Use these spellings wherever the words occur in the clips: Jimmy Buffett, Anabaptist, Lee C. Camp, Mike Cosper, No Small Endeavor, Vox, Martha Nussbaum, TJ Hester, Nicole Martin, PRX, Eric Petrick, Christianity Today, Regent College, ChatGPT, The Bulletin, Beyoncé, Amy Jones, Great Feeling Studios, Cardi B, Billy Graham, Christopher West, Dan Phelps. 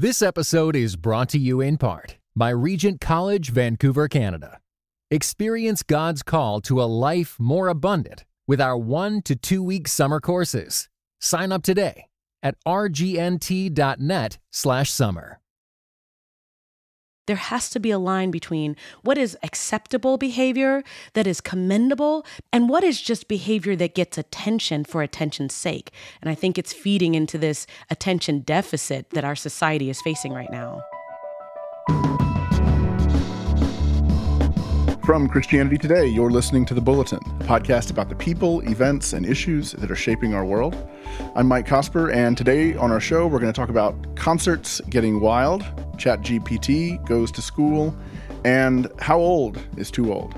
This episode is brought to you in part by Regent College, Vancouver, Canada. Experience God's call to a life more abundant with our 1 to 2 week summer courses. Sign up today at rgnt.net/summer. There has to be a line between what is acceptable behavior that is commendable and what is just behavior that gets attention for attention's sake. And I think it's feeding into this attention deficit that our society is facing right now. From Christianity Today, you're listening to The Bulletin, a podcast about the people, events, and issues that are shaping our world. I'm Mike Cosper, and today on our show, we're going to talk about concerts getting wild, ChatGPT goes to school, and how old is too old?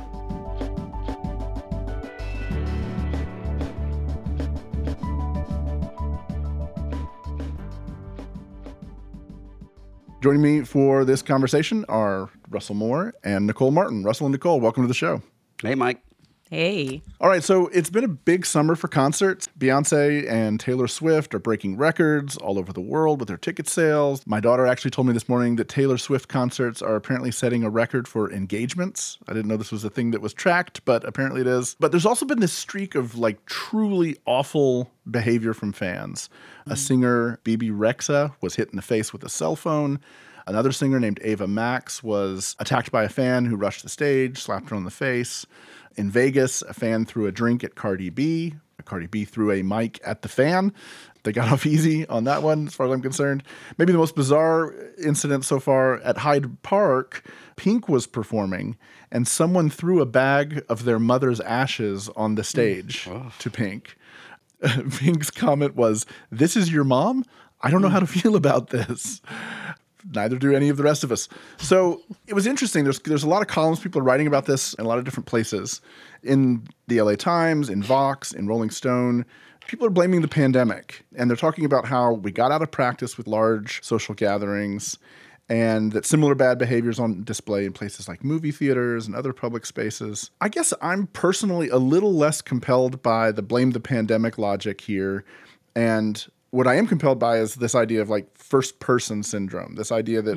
Joining me for this conversation are Russell Moore and Nicole Martin. Russell and Nicole, welcome to the show. Hey, Mike. Hey. All right, so it's been a big summer for concerts. Beyoncé and Taylor Swift are breaking records all over the world with their ticket sales. My daughter actually told me this morning that Taylor Swift concerts are apparently setting a record for engagements. I didn't know this was a thing that was tracked, but apparently it is. But there's also been this streak of like truly awful behavior from fans. A singer, Bebe Rexha, was hit in the face with a cell phone. Another singer named Ava Max was attacked by a fan who rushed the stage, slapped her on the face. In Vegas, a fan threw a drink at Cardi B. Cardi B threw a mic at the fan. They got off easy on that one, as far as I'm concerned. Maybe the most bizarre incident so far at Hyde Park, Pink was performing, and someone threw a bag of their mother's ashes on the stage to Pink. Pink's comment was, "This is your mom? I don't know how to feel about this." Neither do any of the rest of us. So it was interesting. There's a lot of columns people are writing about this in a lot of different places. In the LA Times, in Vox, in Rolling Stone, people are blaming the pandemic. And they're talking about how we got out of practice with large social gatherings and that similar bad behavior is on display in places like movie theaters and other public spaces. I guess I'm personally a little less compelled by the blame the pandemic logic here. And what I am compelled by is this idea of like first-person syndrome, this idea that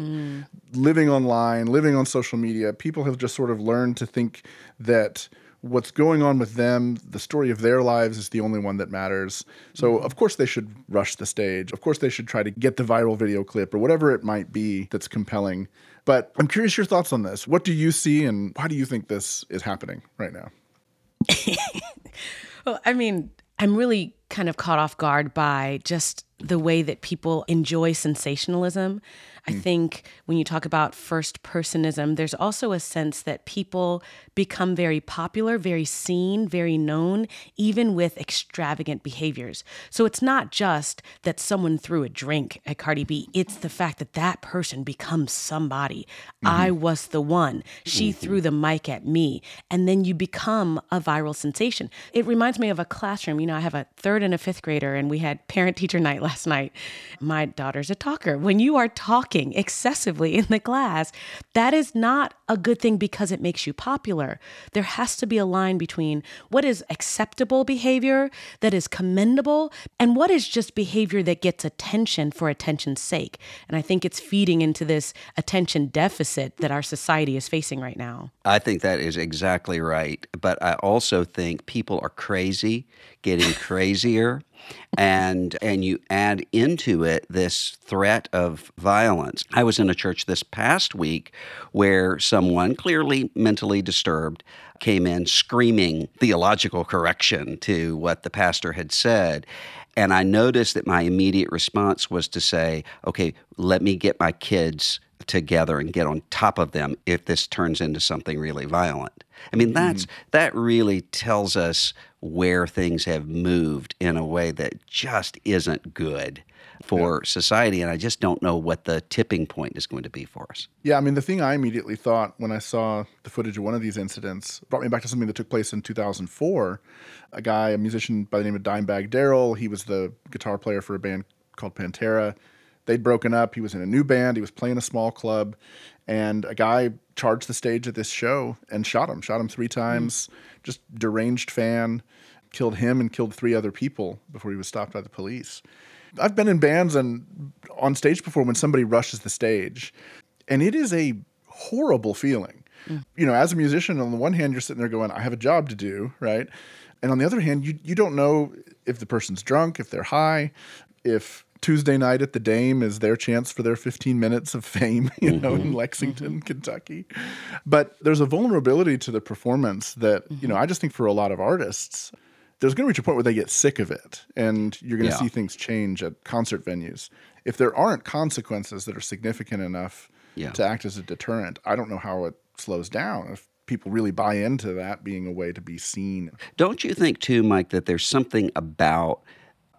living online, living on social media, people have just sort of learned to think that what's going on with them, the story of their lives is the only one that matters. So of course they should rush the stage. Of course they should try to get the viral video clip or whatever it might be that's compelling. But I'm curious your thoughts on this. What do you see and why do you think this is happening right now? Well, I mean, I'm really kind of caught off guard by just the way that people enjoy sensationalism. I think when you talk about first personism, there's also a sense that people become very popular, very seen, very known, even with extravagant behaviors. So it's not just that someone threw a drink at Cardi B. It's the fact that that person becomes somebody. I was the one. She threw the mic at me. And then you become a viral sensation. It reminds me of a classroom. You know, I have a third and a fifth grader, and we had parent-teacher night last night. My daughter's a talker. When you are talking excessively in the class, that is not a good thing because it makes you popular. There has to be a line between what is acceptable behavior that is commendable and what is just behavior that gets attention for attention's sake. And I think it's feeding into this attention deficit that our society is facing right now. I think that is exactly right. But I also think people are crazy, getting crazier. And you add into it this threat of violence. I was in a church this past week where someone clearly mentally disturbed came in screaming theological correction to what the pastor had said. And I noticed that my immediate response was to say, okay, let me get my kids together and get on top of them if this turns into something really violent. I mean, that really tells us where things have moved in a way that just isn't good for society. And I just don't know what the tipping point is going to be for us. Yeah, I mean, the thing I immediately thought when I saw the footage of one of these incidents brought me back to something that took place in 2004. A guy, a musician by the name of Dimebag Darrell, he was the guitar player for a band called Pantera. They'd broken up. He was in a new band. He was playing a small club. And a guy charged the stage at this show and shot him 3 times, just deranged fan, killed him and killed 3 other people before he was stopped by the police. I've been in bands and on stage before when somebody rushes the stage. And it is a horrible feeling. Yeah. You know, as a musician, on the one hand, you're sitting there going, I have a job to do, right? And on the other hand, you don't know if the person's drunk, if they're high, if Tuesday night at the Dame is their chance for their 15 minutes of fame, you know, in Lexington, Kentucky. But there's a vulnerability to the performance that, you know, I just think for a lot of artists, there's going to reach a point where they get sick of it, and you're going to see things change at concert venues. If there aren't consequences that are significant enough to act as a deterrent, I don't know how it slows down if people really buy into that being a way to be seen. Don't you think too, Mike, that there's something about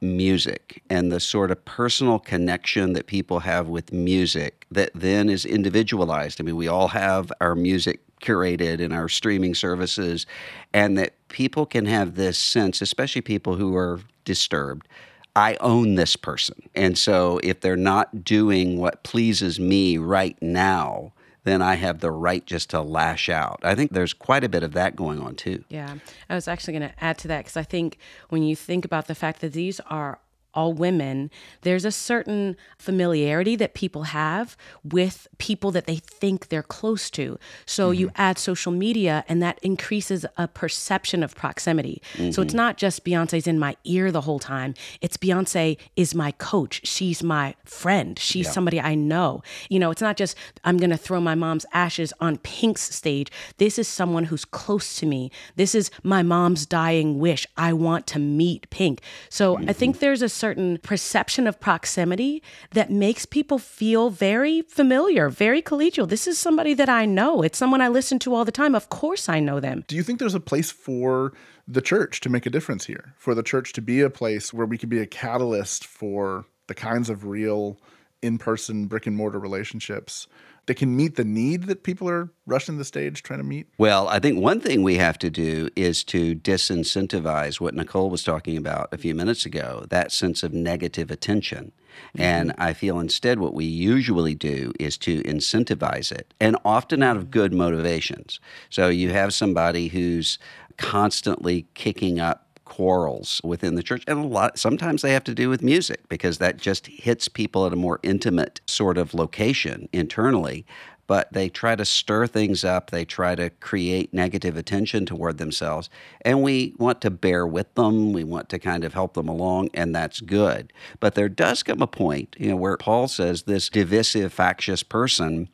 music and the sort of personal connection that people have with music that then is individualized? I mean, we all have our music curated in our streaming services, and that people can have this sense, especially people who are disturbed, I own this person. And so if they're not doing what pleases me right now, then I have the right just to lash out. I think there's quite a bit of that going on too. Yeah, I was actually going to add to that, because I think when you think about the fact that these are all women, there's a certain familiarity that people have with people that they think they're close to. So you add social media, and that increases a perception of proximity. So it's not just Beyonce's in my ear the whole time. It's Beyonce is my coach. She's my friend. She's somebody I know. You know, it's not just I'm going to throw my mom's ashes on Pink's stage. This is someone who's close to me. This is my mom's dying wish. I want to meet Pink. So I think there's a certain perception of proximity that makes people feel very familiar, very collegial. This is somebody that I know. It's someone I listen to all the time. Of course I know them. Do you think there's a place for the church to make a difference here, for the church to be a place where we can be a catalyst for the kinds of real in-person brick-and-mortar relationships that can meet the need that people are rushing the stage trying to meet? Well, I think one thing we have to do is to disincentivize what Nicole was talking about a few minutes ago, that sense of negative attention. And I feel instead what we usually do is to incentivize it, and often out of good motivations. So you have somebody who's constantly kicking up quarrels within the church, and a lot sometimes they have to do with music, because that just hits people at a more intimate sort of location internally. But they try to stir things up. They try to create negative attention toward themselves. And we want to bear with them. We want to kind of help them along, and that's good. But there does come a point, you know, where Paul says this divisive, factious person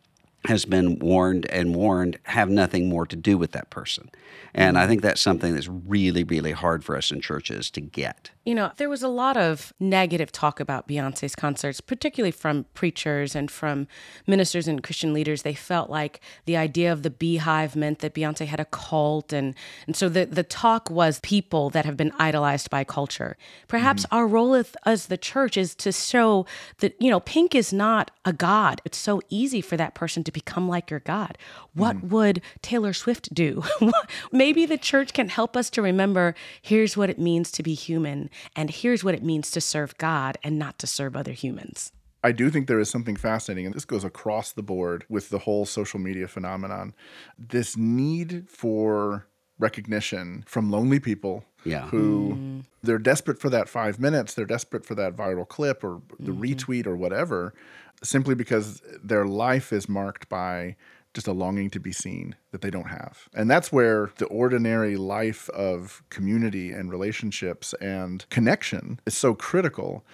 has been warned, have nothing more to do with that person. And I think that's something that's really, really hard for us in churches to get. You know, there was a lot of negative talk about Beyonce's concerts, particularly from preachers and from ministers and Christian leaders. They felt like the idea of the beehive meant that Beyonce had a cult. And so the talk was people that have been idolized by culture. Perhaps our role as the church is to show that, you know, Pink is not a god. It's so easy for that person to become like your god. What would Taylor Swift do? Maybe the church can help us to remember, here's what it means to be human, and here's what it means to serve God and not to serve other humans. I do think there is something fascinating, and this goes across the board with the whole social media phenomenon, this need for recognition from lonely people who they're desperate for that 5 minutes, they're desperate for that viral clip or the retweet or whatever, simply because their life is marked by just a longing to be seen that they don't have. And that's where the ordinary life of community and relationships and connection is so critical.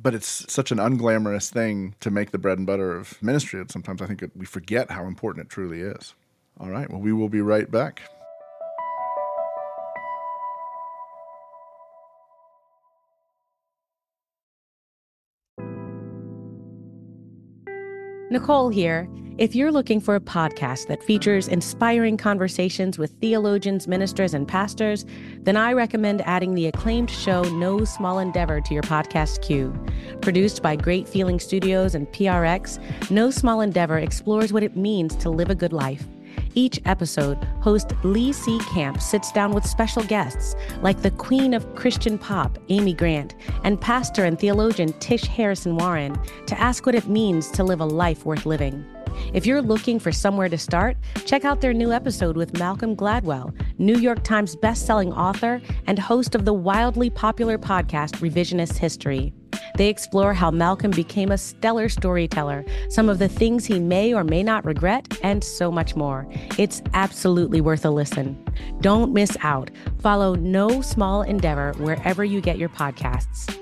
But it's such an unglamorous thing to make the bread and butter of ministry. And sometimes I think we forget how important it truly is. All right, well, we will be right back. Nicole here. If you're looking for a podcast that features inspiring conversations with theologians, ministers, and pastors, then I recommend adding the acclaimed show No Small Endeavor to your podcast queue. Produced by Great Feeling Studios and PRX, No Small Endeavor explores what it means to live a good life. Each episode, host Lee C. Camp sits down with special guests like the queen of Christian pop, Amy Grant, and pastor and theologian Tish Harrison Warren to ask what it means to live a life worth living. If you're looking for somewhere to start, check out their new episode with Malcolm Gladwell, New York Times bestselling author and host of the wildly popular podcast Revisionist History. They explore how Malcolm became a stellar storyteller, some of the things he may or may not regret, and so much more. It's absolutely worth a listen. Don't miss out. Follow No Small Endeavor wherever you get your podcasts.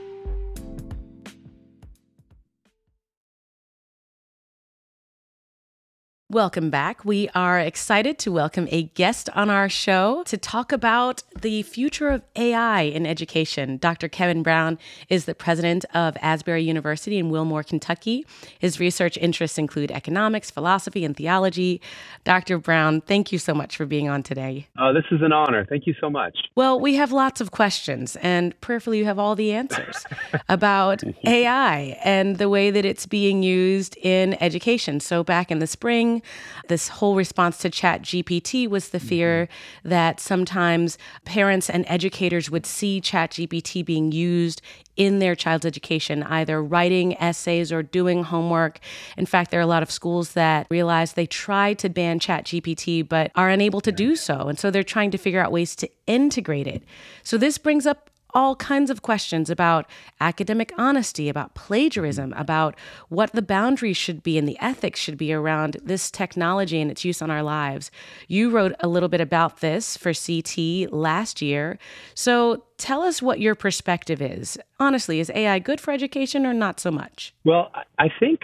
Welcome back. We are excited to welcome a guest on our show to talk about the future of AI in education. Dr. Kevin Brown is the president of Asbury University in Wilmore, Kentucky. His research interests include economics, philosophy, and theology. Dr. Brown, thank you so much for being on today. This is an honor. Thank you so much. Well, we have lots of questions, and prayerfully you have all the answers about AI and the way that it's being used in education. So back in the spring, this whole response to ChatGPT was the fear that sometimes parents and educators would see ChatGPT being used in their child's education, either writing essays or doing homework. In fact, there are a lot of schools that realize they tried to ban ChatGPT but are unable to do so. And so they're trying to figure out ways to integrate it. So this brings up all kinds of questions about academic honesty, about plagiarism, about what the boundaries should be and the ethics should be around this technology and its use on our lives. You wrote a little bit about this for CT last year. So tell us what your perspective is. Honestly, is AI good for education or not so much? Well, I think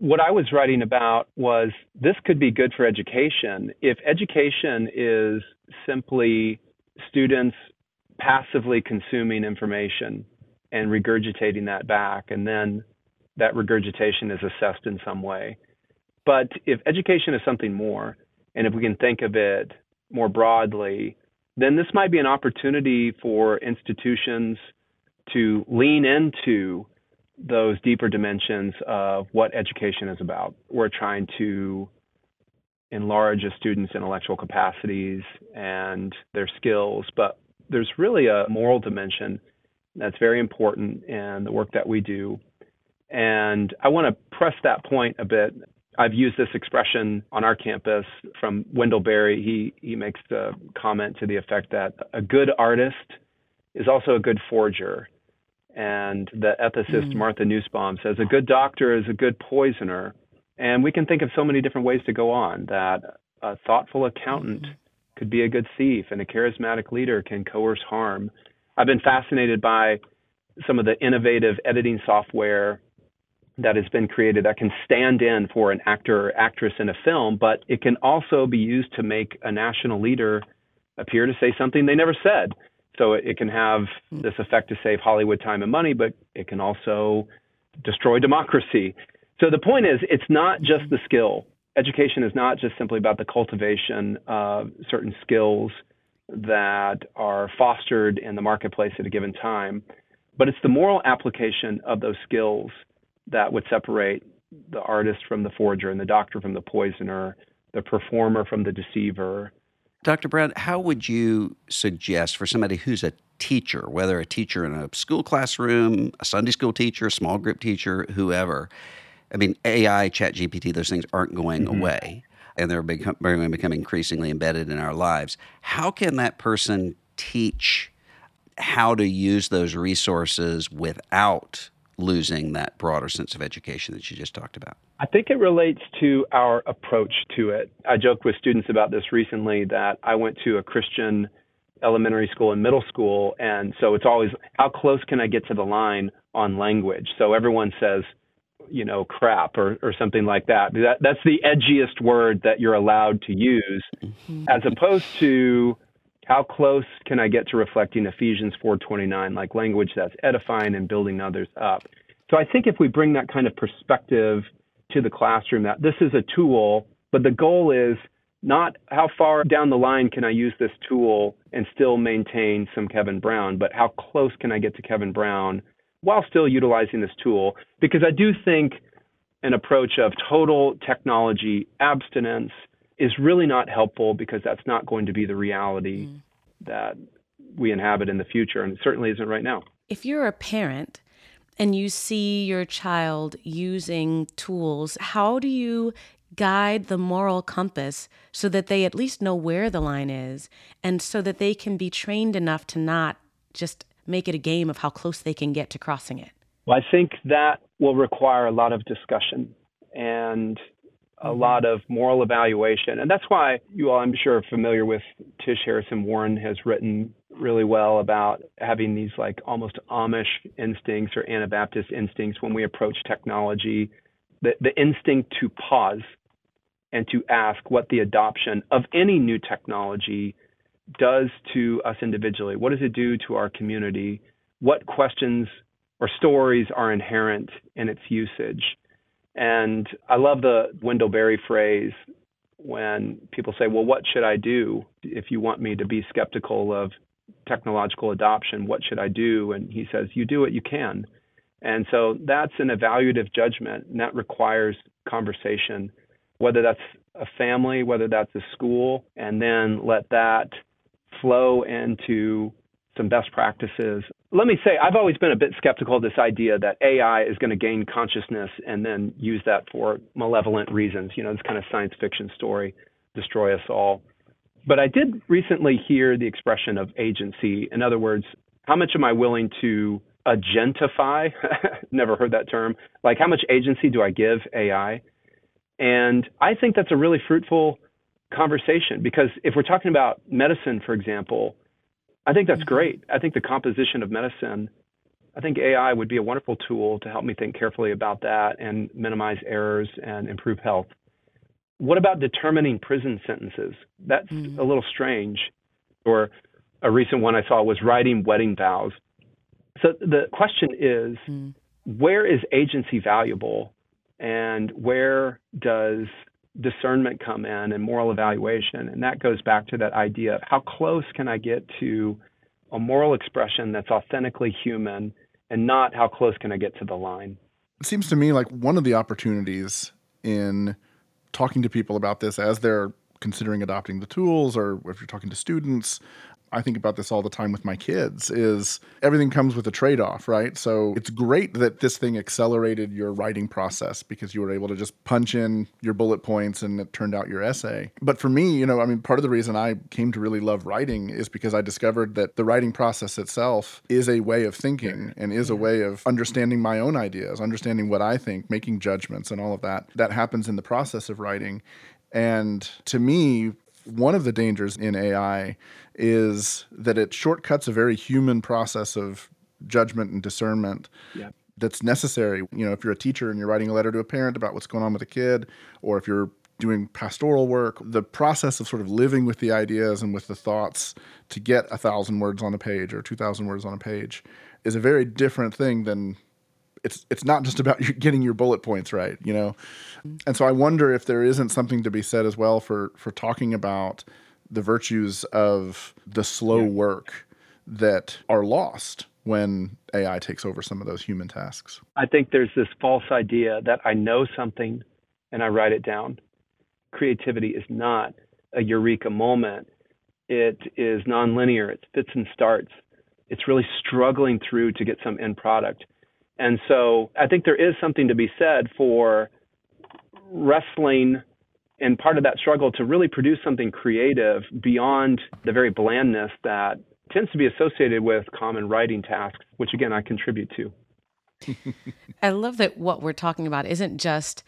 what I was writing about was this could be good for education if education is simply students passively consuming information and regurgitating that back, and then that regurgitation is assessed in some way. But if education is something more, and if we can think of it more broadly, then this might be an opportunity for institutions to lean into those deeper dimensions of what education is about. We're trying to enlarge a student's intellectual capacities and their skills, but there's really a moral dimension that's very important in the work that we do. And I want to press that point a bit. I've used this expression on our campus from Wendell Berry. He makes the comment to the effect that a good artist is also a good forger. And the ethicist Martha Nussbaum says, a good doctor is a good poisoner. And we can think of so many different ways to go on, that a thoughtful accountant could be a good thief, and a charismatic leader can coerce harm. I've been fascinated by some of the innovative editing software that has been created that can stand in for an actor or actress in a film, but it can also be used to make a national leader appear to say something they never said. So it can have this effect to save Hollywood time and money, but it can also destroy democracy. So the point is, it's not just the skill. Education is not just simply about the cultivation of certain skills that are fostered in the marketplace at a given time, but it's the moral application of those skills that would separate the artist from the forger and the doctor from the poisoner, the performer from the deceiver. Dr. Brown, how would you suggest for somebody who's a teacher, whether a teacher in a school classroom, a Sunday school teacher, a small group teacher, whoever, I mean, AI, ChatGPT, those things aren't going away, and they're going to become increasingly embedded in our lives. How can that person teach how to use those resources without losing that broader sense of education that you just talked about? I think it relates to our approach to it. I joked with students about this recently that I went to a Christian elementary school and middle school, and so it's always, how close can I get to the line on language? So everyone says, you know, crap or something like that. That's the edgiest word that you're allowed to use, as opposed to how close can I get to reflecting Ephesians 4:29, like language that's edifying and building others up. So I think if we bring that kind of perspective to the classroom, that this is a tool, but the goal is not how far down the line can I use this tool and still maintain some Kevin Brown, but how close can I get to Kevin Brown while still utilizing this tool, because I do think an approach of total technology abstinence is really not helpful, because that's not going to be the reality that we inhabit in the future, and it certainly isn't right now. If you're a parent and you see your child using tools, how do you guide the moral compass so that they at least know where the line is, and so that they can be trained enough to not just make it a game of how close they can get to crossing it? Well, I think that will require a lot of discussion and a lot of moral evaluation. And that's why you all, I'm sure, are familiar with Tish Harrison Warren has written really well about having these like almost Amish instincts or Anabaptist instincts when we approach technology, the instinct to pause and to ask what the adoption of any new technology does to us individually. What does it do to our community? What questions or stories are inherent in its usage? And I love the Wendell Berry phrase when people say, well, what should I do if you want me to be skeptical of technological adoption? What should I do? And he says, you do what you can. And so that's an evaluative judgment, and that requires conversation, whether that's a family, whether that's a school, and then let that flow into some best practices. Let me say, I've always been a bit skeptical of this idea that AI is going to gain consciousness and then use that for malevolent reasons. You know, this kind of science fiction story, destroy us all. But I did recently hear the expression of agency. In other words, how much am I willing to agentify? Never heard that term. Like, how much agency do I give AI? And I think that's a really fruitful conversation, because if we're talking about medicine, for example, I think that's great. I think the composition of medicine, I think AI would be a wonderful tool to help me think carefully about that and minimize errors and improve health. What about determining prison sentences? That's a little strange. Or a recent one I saw was writing wedding vows. So the question is, where is agency valuable and where does discernment come in and moral evaluation? And that goes back to that idea of how close can I get to a moral expression that's authentically human, and not how close can I get to the line. It seems to me like one of the opportunities in talking to people about this as they're considering adopting the tools, or if you're talking to students, I think about this all the time with my kids, is everything comes with a trade-off, right? So it's great that this thing accelerated your writing process because you were able to just punch in your bullet points and it turned out your essay. But for me, you know, I mean, part of the reason I came to really love writing is because I discovered that the writing process itself is a way of thinking and is a way of understanding my own ideas, understanding what I think, making judgments and all of that. That happens in the process of writing. And to me, one of the dangers in AI is that it shortcuts a very human process of judgment and discernment that's necessary. You know, if you're a teacher and you're writing a letter to a parent about what's going on with a kid, or if you're doing pastoral work, the process of sort of living with the ideas and with the thoughts to get 1,000 words on a page or 2,000 words on a page is a very different thing than it's not just about getting your bullet points right, you know? And so I wonder if there isn't something to be said as well for talking about the virtues of the slow work that are lost when AI takes over some of those human tasks. I think there's this false idea that I know something and I write it down. Creativity is not a eureka moment. It is nonlinear. It's fits and starts. It's really struggling through to get some end product. And so I think there is something to be said for wrestling and part of that struggle to really produce something creative beyond the very blandness that tends to be associated with common writing tasks, which, again, I contribute to. I love that what we're talking about isn't just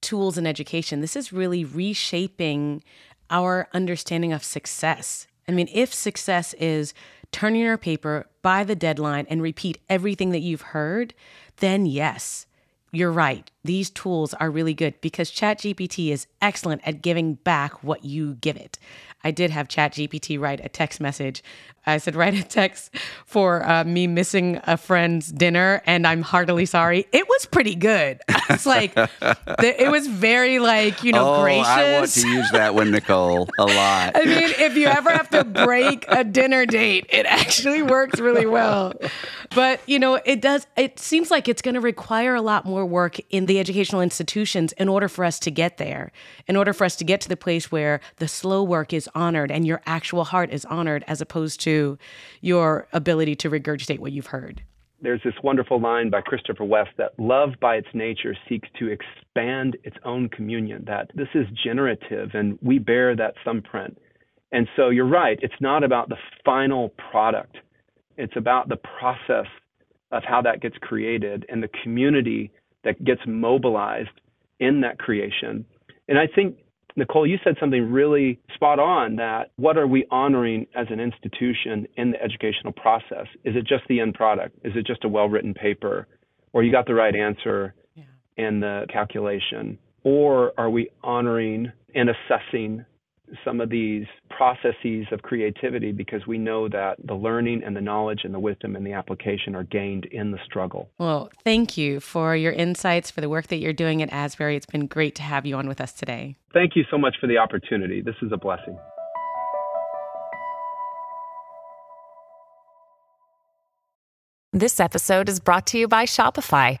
tools in education. This is really reshaping our understanding of success. I mean, if success is turn in your paper by the deadline and repeat everything that you've heard, then yes, you're right. These tools are really good because ChatGPT is excellent at giving back what you give it. I did have ChatGPT write a text message. I said, write a text for me missing a friend's dinner, and I'm heartily sorry. It was pretty good. It's like, it was very like, you know, gracious. I want to use that one, Nicole, a lot. I mean, if you ever have to break a dinner date, it actually works really well. But, you know, it seems like it's going to require a lot more work in the educational institutions in order for us to get there, in order for us to get to the place where the slow work is honored and your actual heart is honored, as opposed to your ability to regurgitate what you've heard. There's this wonderful line by Christopher West that love by its nature seeks to expand its own communion, that this is generative and we bear that thumbprint. And so you're right, it's not about the final product. It's about the process of how that gets created and the community that gets mobilized in that creation. And I think, Nicole, you said something really spot on, that what are we honoring as an institution in the educational process? Is it just the end product? Is it just a well-written paper? Or you got the right answer in the calculation? Or are we honoring and assessing some of these processes of creativity, because we know that the learning and the knowledge and the wisdom and the application are gained in the struggle? Well, thank you for your insights, for the work that you're doing at Asbury. It's been great to have you on with us today. Thank you so much for the opportunity. This is a blessing. This episode is brought to you by Shopify.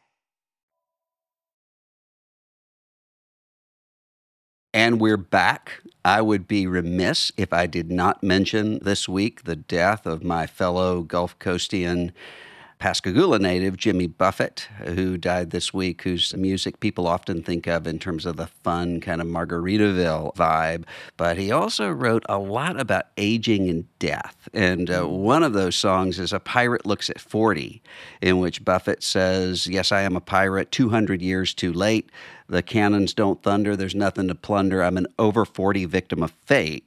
And we're back. I would be remiss if I did not mention this week the death of my fellow Gulf Coastian Pascagoula native, Jimmy Buffett, who died this week, whose music people often think of in terms of the fun kind of Margaritaville vibe. But he also wrote a lot about aging and death. And one of those songs is A Pirate Looks at 40, in which Buffett says, "Yes, I am a pirate, 200 years too late. The cannons don't thunder. There's nothing to plunder. I'm an over 40 victim of fate."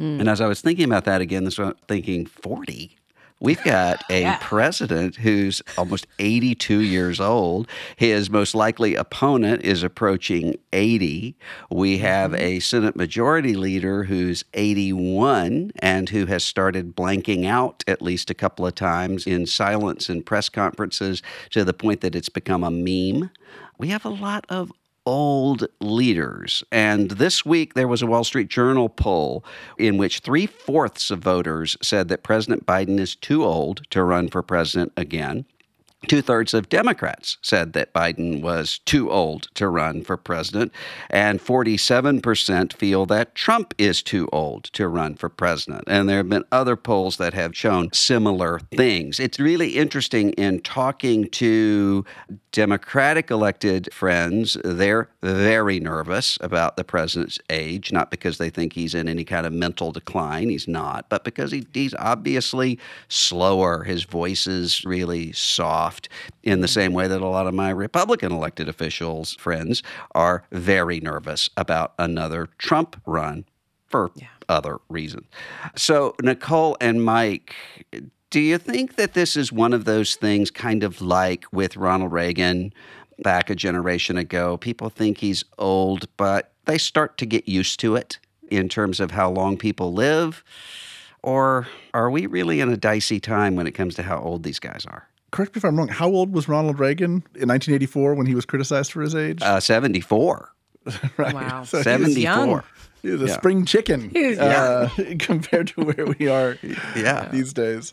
Mm. And as I was thinking about that again, this was thinking 40. We've got a president who's almost 82 years old. His most likely opponent is approaching 80. We have a Senate majority leader who's 81 and who has started blanking out at least a couple of times in silence in press conferences, to the point that it's become a meme. We have a lot of old leaders. And this week, there was a Wall Street Journal poll in which 3/4 of voters said that President Biden is too old to run for president again. 2/3 of Democrats said that Biden was too old to run for president, and 47% feel that Trump is too old to run for president. And there have been other polls that have shown similar things. It's really interesting in talking to Democratic elected friends. They're very nervous about the president's age, not because they think he's in any kind of mental decline. He's not, but because he's obviously slower. His voice is really soft, in the same way that a lot of my Republican elected officials friends are very nervous about another Trump run for other reasons. So, Nicole and Mike, do you think that this is one of those things, kind of like with Ronald Reagan back a generation ago? People think he's old, but they start to get used to it in terms of how long people live? Or are we really in a dicey time when it comes to how old these guys are? Correct me if I'm wrong, how old was Ronald Reagan in 1984 when he was criticized for his age? 74. Right. Wow. So 74. He was a spring chicken compared to where we are these days.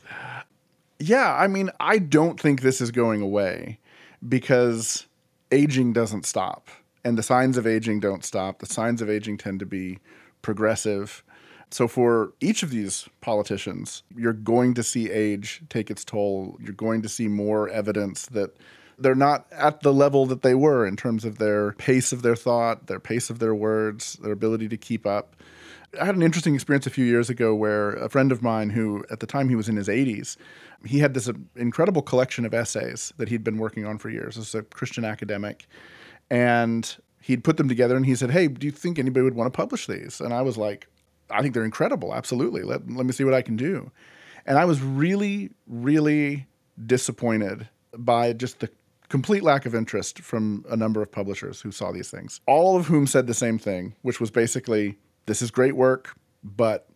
Yeah, I mean, I don't think this is going away, because aging doesn't stop. And the signs of aging don't stop. The signs of aging tend to be progressive. So for each of these politicians, you're going to see age take its toll. You're going to see more evidence that they're not at the level that they were in terms of their pace of their thought, their pace of their words, their ability to keep up. I had an interesting experience a few years ago where a friend of mine who, at the time he was in his 80s, he had this incredible collection of essays that he'd been working on for years. This is a Christian academic. And he'd put them together and he said, "Hey, do you think anybody would want to publish these?" And I was like, "I think they're incredible. Absolutely. Let me see what I can do." And I was really, really disappointed by just the complete lack of interest from a number of publishers who saw these things, all of whom said the same thing, which was basically, "This is great work, but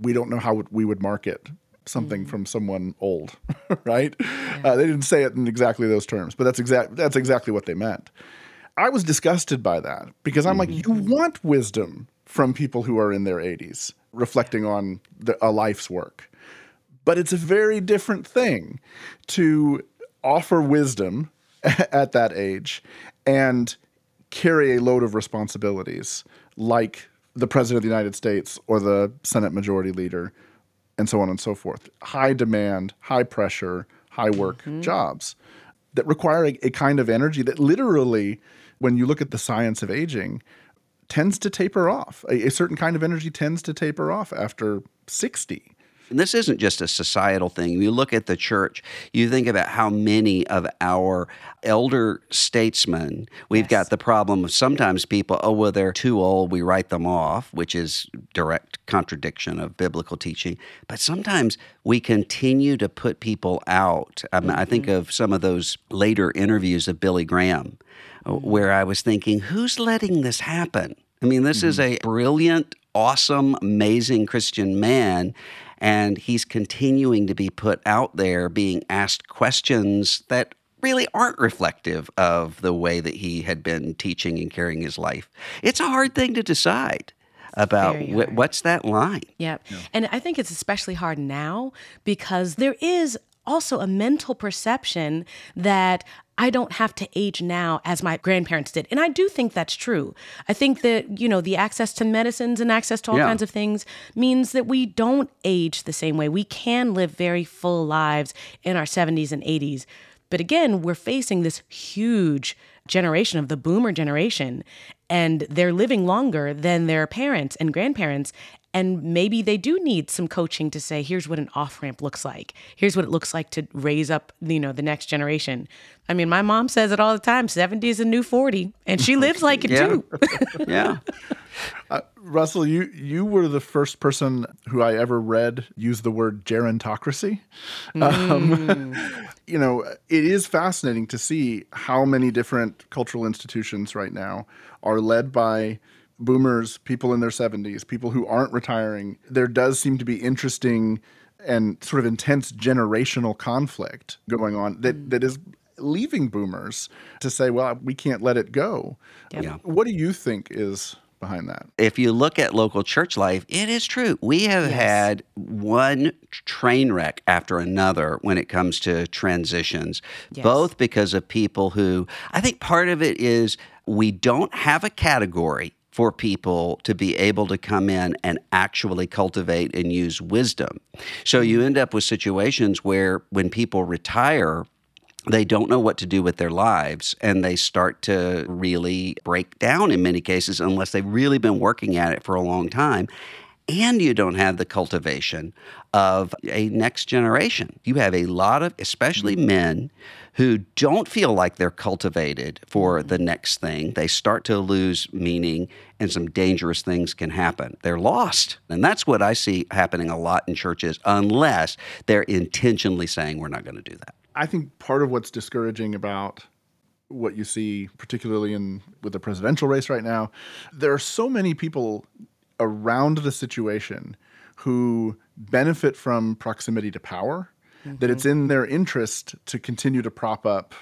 we don't know how we would market something from someone old," right? Yeah. They didn't say it in exactly those terms, but that's exactly what they meant. I was disgusted by that, because I'm like, you want wisdom from people who are in their 80s, reflecting on a life's work. But it's a very different thing to offer wisdom at that age and carry a load of responsibilities, like the President of the United States or the Senate Majority Leader, and so on and so forth. High demand, high pressure, high work jobs that require a kind of energy that literally, when you look at the science of aging, tends to taper off. A certain kind of energy tends to taper off after 60. And this isn't just a societal thing. You look at the church, you think about how many of our elder statesmen, we've got the problem of sometimes people, oh, well, they're too old, we write them off, which is direct contradiction of biblical teaching. But sometimes we continue to put people out. I think of some of those later interviews of Billy Graham, where I was thinking, who's letting this happen? I mean, this is a brilliant, awesome, amazing Christian man, and he's continuing to be put out there, being asked questions that really aren't reflective of the way that he had been teaching and carrying his life. It's a hard thing to decide about what's that line. Yeah. And I think it's especially hard now because there is also a mental perception that I don't have to age now as my grandparents did. And I do think that's true. I think that, you know, the access to medicines and access to all kinds of things means that we don't age the same way. We can live very full lives in our 70s and 80s. But again, we're facing this huge generation of the boomer generation, and they're living longer than their parents and grandparents. And maybe they do need some coaching to say, here's what an off-ramp looks like. Here's what it looks like to raise up, you know, the next generation. I mean, my mom says it all the time, 70 is a new 40, and she lives like it too. Russell, you were the first person who I ever read use the word gerontocracy. You know, it is fascinating to see how many different cultural institutions right now are led by boomers, people in their 70s, people who aren't retiring. There does seem to be interesting and sort of intense generational conflict going on that is leaving boomers to say, well, we can't let it go. What do you think is behind that? If you look at local church life, it is true. We have had one train wreck after another when it comes to transitions, both because of people who, I think part of it is we don't have a category for people to be able to come in and actually cultivate and use wisdom. So you end up with situations where when people retire, they don't know what to do with their lives, and they start to really break down in many cases unless they've really been working at it for a long time. And you don't have the cultivation of a next generation. You have a lot of, especially men, who don't feel like they're cultivated for the next thing. They start to lose meaning, and some dangerous things can happen. They're lost. And that's what I see happening a lot in churches, unless they're intentionally saying, we're not going to do that. I think part of what's discouraging about what you see, particularly with the presidential race right now, there are so many people around the situation who benefit from proximity to power, that it's in their interest to continue to prop up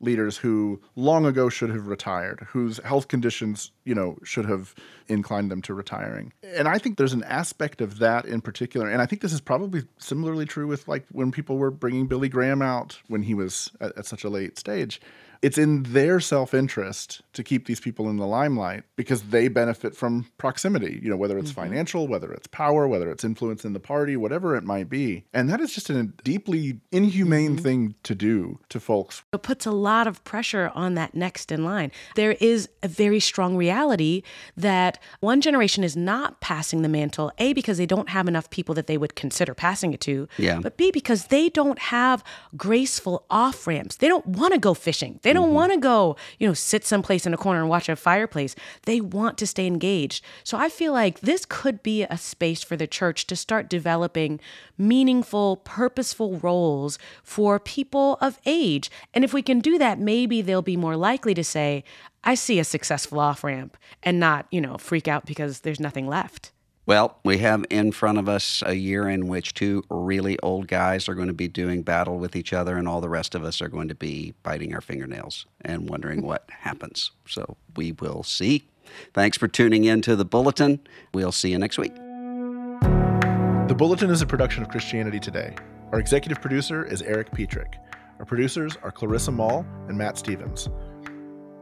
leaders who long ago should have retired, whose health conditions, you know, should have inclined them to retiring. And I think there's an aspect of that in particular. And I think this is probably similarly true with like when people were bringing Billy Graham out when he was at such a late stage. It's in their self-interest to keep these people in the limelight because they benefit from proximity, you know, whether it's financial, whether it's power, whether it's influence in the party, whatever it might be. And that is just a deeply inhumane thing to do to folks. It puts a lot of pressure on that next in line. There is a very strong reality that one generation is not passing the mantle, A, because they don't have enough people that they would consider passing it to, but B, because they don't have graceful off-ramps. They don't want to go fishing. They don't want to go, you know, sit someplace in a corner and watch a fireplace. They want to stay engaged. So I feel like this could be a space for the church to start developing meaningful, purposeful roles for people of age. And if we can do that, maybe they'll be more likely to say, I see a successful off-ramp and not, you know, freak out because there's nothing left. Well, we have in front of us a year in which two really old guys are going to be doing battle with each other, and all the rest of us are going to be biting our fingernails and wondering what happens. So we will see. Thanks for tuning in to The Bulletin. We'll see you next week. The Bulletin is a production of Christianity Today. Our executive producer is Eric Petrick. Our producers are Clarissa Maul and Matt Stevens.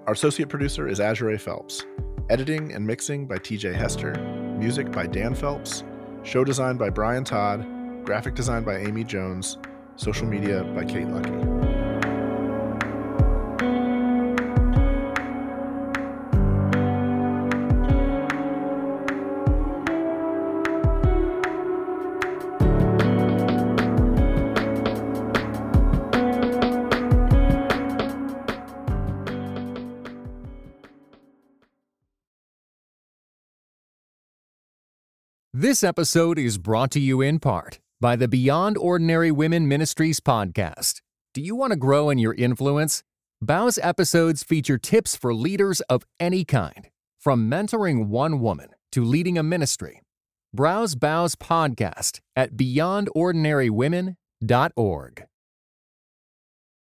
Our associate producer is Azure Phelps. Editing and mixing by TJ Hester. Music by Dan Phelps. Show design by Brian Todd. Graphic design by Amy Jones. Social media by Kate Lucky. This episode is brought to you in part by the Beyond Ordinary Women Ministries podcast. Do you want to grow in your influence? Bow's episodes feature tips for leaders of any kind, from mentoring one woman to leading a ministry. Browse Bow's podcast at beyondordinarywomen.org.